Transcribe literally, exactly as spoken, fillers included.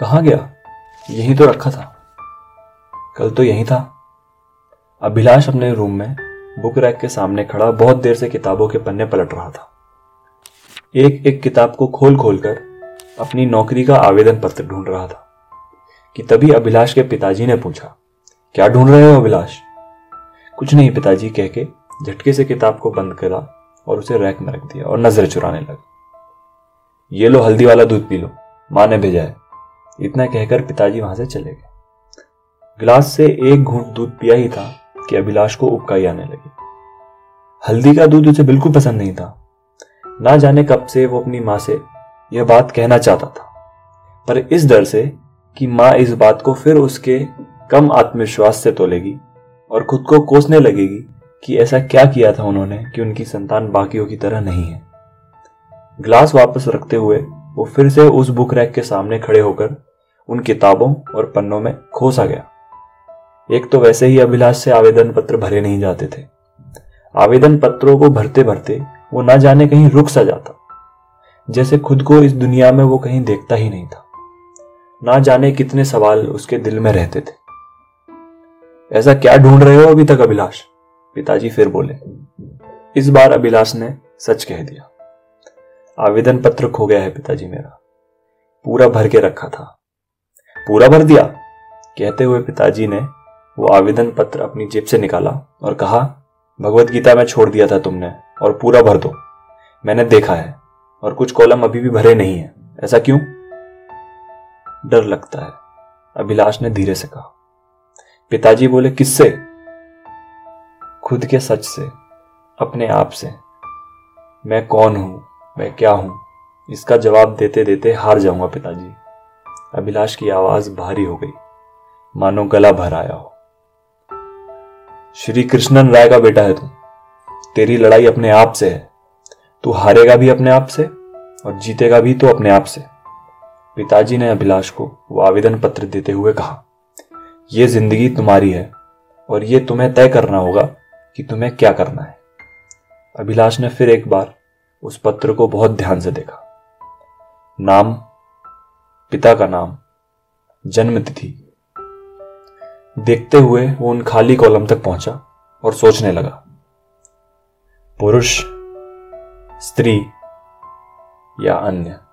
कहाँ गया? यहीं तो रखा था, कल तो यहीं था। अभिलाष अपने रूम में बुक रैक के सामने खड़ा बहुत देर से किताबों के पन्ने पलट रहा था। एक एक किताब को खोल खोल कर अपनी नौकरी का आवेदन पत्र ढूंढ रहा था कि तभी अभिलाष के पिताजी ने पूछा, क्या ढूंढ रहे हो अभिलाष? कुछ नहीं पिताजी कह के झटके से किताब को बंद करा और उसे रैक में रख दिया और नजरें चुराने लगा। ये लो हल्दी वाला दूध पी लो, माँ ने भेजा है। इतना कहकर पिताजी वहां से चले गए। गिलास से एक घूंट दूध पिया ही था कि अभिलाष को उबकाई आने लगी। हल्दी का दूध उसे बिल्कुल पसंद नहीं था। ना जाने कब से वो अपनी माँ से यह बात कहना चाहता था, पर इस डर से कि माँ इस बात को फिर उसके कम आत्मविश्वास से तोलेगी और खुद को कोसने लगेगी कि ऐसा क्या किया था उन्होंने कि उनकी संतान बाकियों की तरह नहीं है। ग्लास वापस रखते हुए वो फिर से उस बुक रैक के सामने खड़े होकर उन किताबों और पन्नों में खोसा गया। एक तो वैसे ही अभिलाष से आवेदन पत्र भरे नहीं जाते थे। आवेदन पत्रों को भरते भरते वो ना जाने कहीं रुक सा जाता, जैसे खुद को इस दुनिया में वो कहीं देखता ही नहीं था। ना जाने कितने सवाल उसके दिल में रहते थे। ऐसा क्या ढूंढ रहे हो अभी तक अभिलाष? पिताजी फिर बोले। इस बार अभिलाष ने सच कह दिया। आवेदन पत्र खो गया है पिताजी मेरा, पूरा भर के रखा था। पूरा भर दिया कहते हुए पिताजी ने वो आवेदन पत्र अपनी जेब से निकाला और कहा, भगवत गीता में छोड़ दिया था तुमने और पूरा भर दो, मैंने देखा है और कुछ कॉलम अभी भी भरे नहीं है। ऐसा क्यों? डर लगता है, अभिलाष ने धीरे से कहा। पिताजी बोले, किससे? खुद के सच से, अपने आप से। मैं कौन हूं, मैं क्या हूं, इसका जवाब देते देते हार जाऊंगा पिताजी। अभिलाष की आवाज भारी हो गई, मानो गला भर आया हो। श्री कृष्णन राय का बेटा है तू, तेरी लड़ाई अपने आप से है। तू हारेगा भी अपने आप से और जीतेगा भी तो अपने आप से। पिताजी ने अभिलाष को वो आवेदन पत्र देते हुए कहा, ये जिंदगी तुम्हारी है और ये तुम्हें तय करना होगा कि तुम्हें क्या करना है। अभिलाष ने फिर एक बार उस पत्र को बहुत ध्यान से देखा। नाम, पिता का नाम, जन्म तिथि। देखते हुए वो उन खाली कॉलम तक पहुंचा और सोचने लगा। पुरुष, स्त्री या अन्य।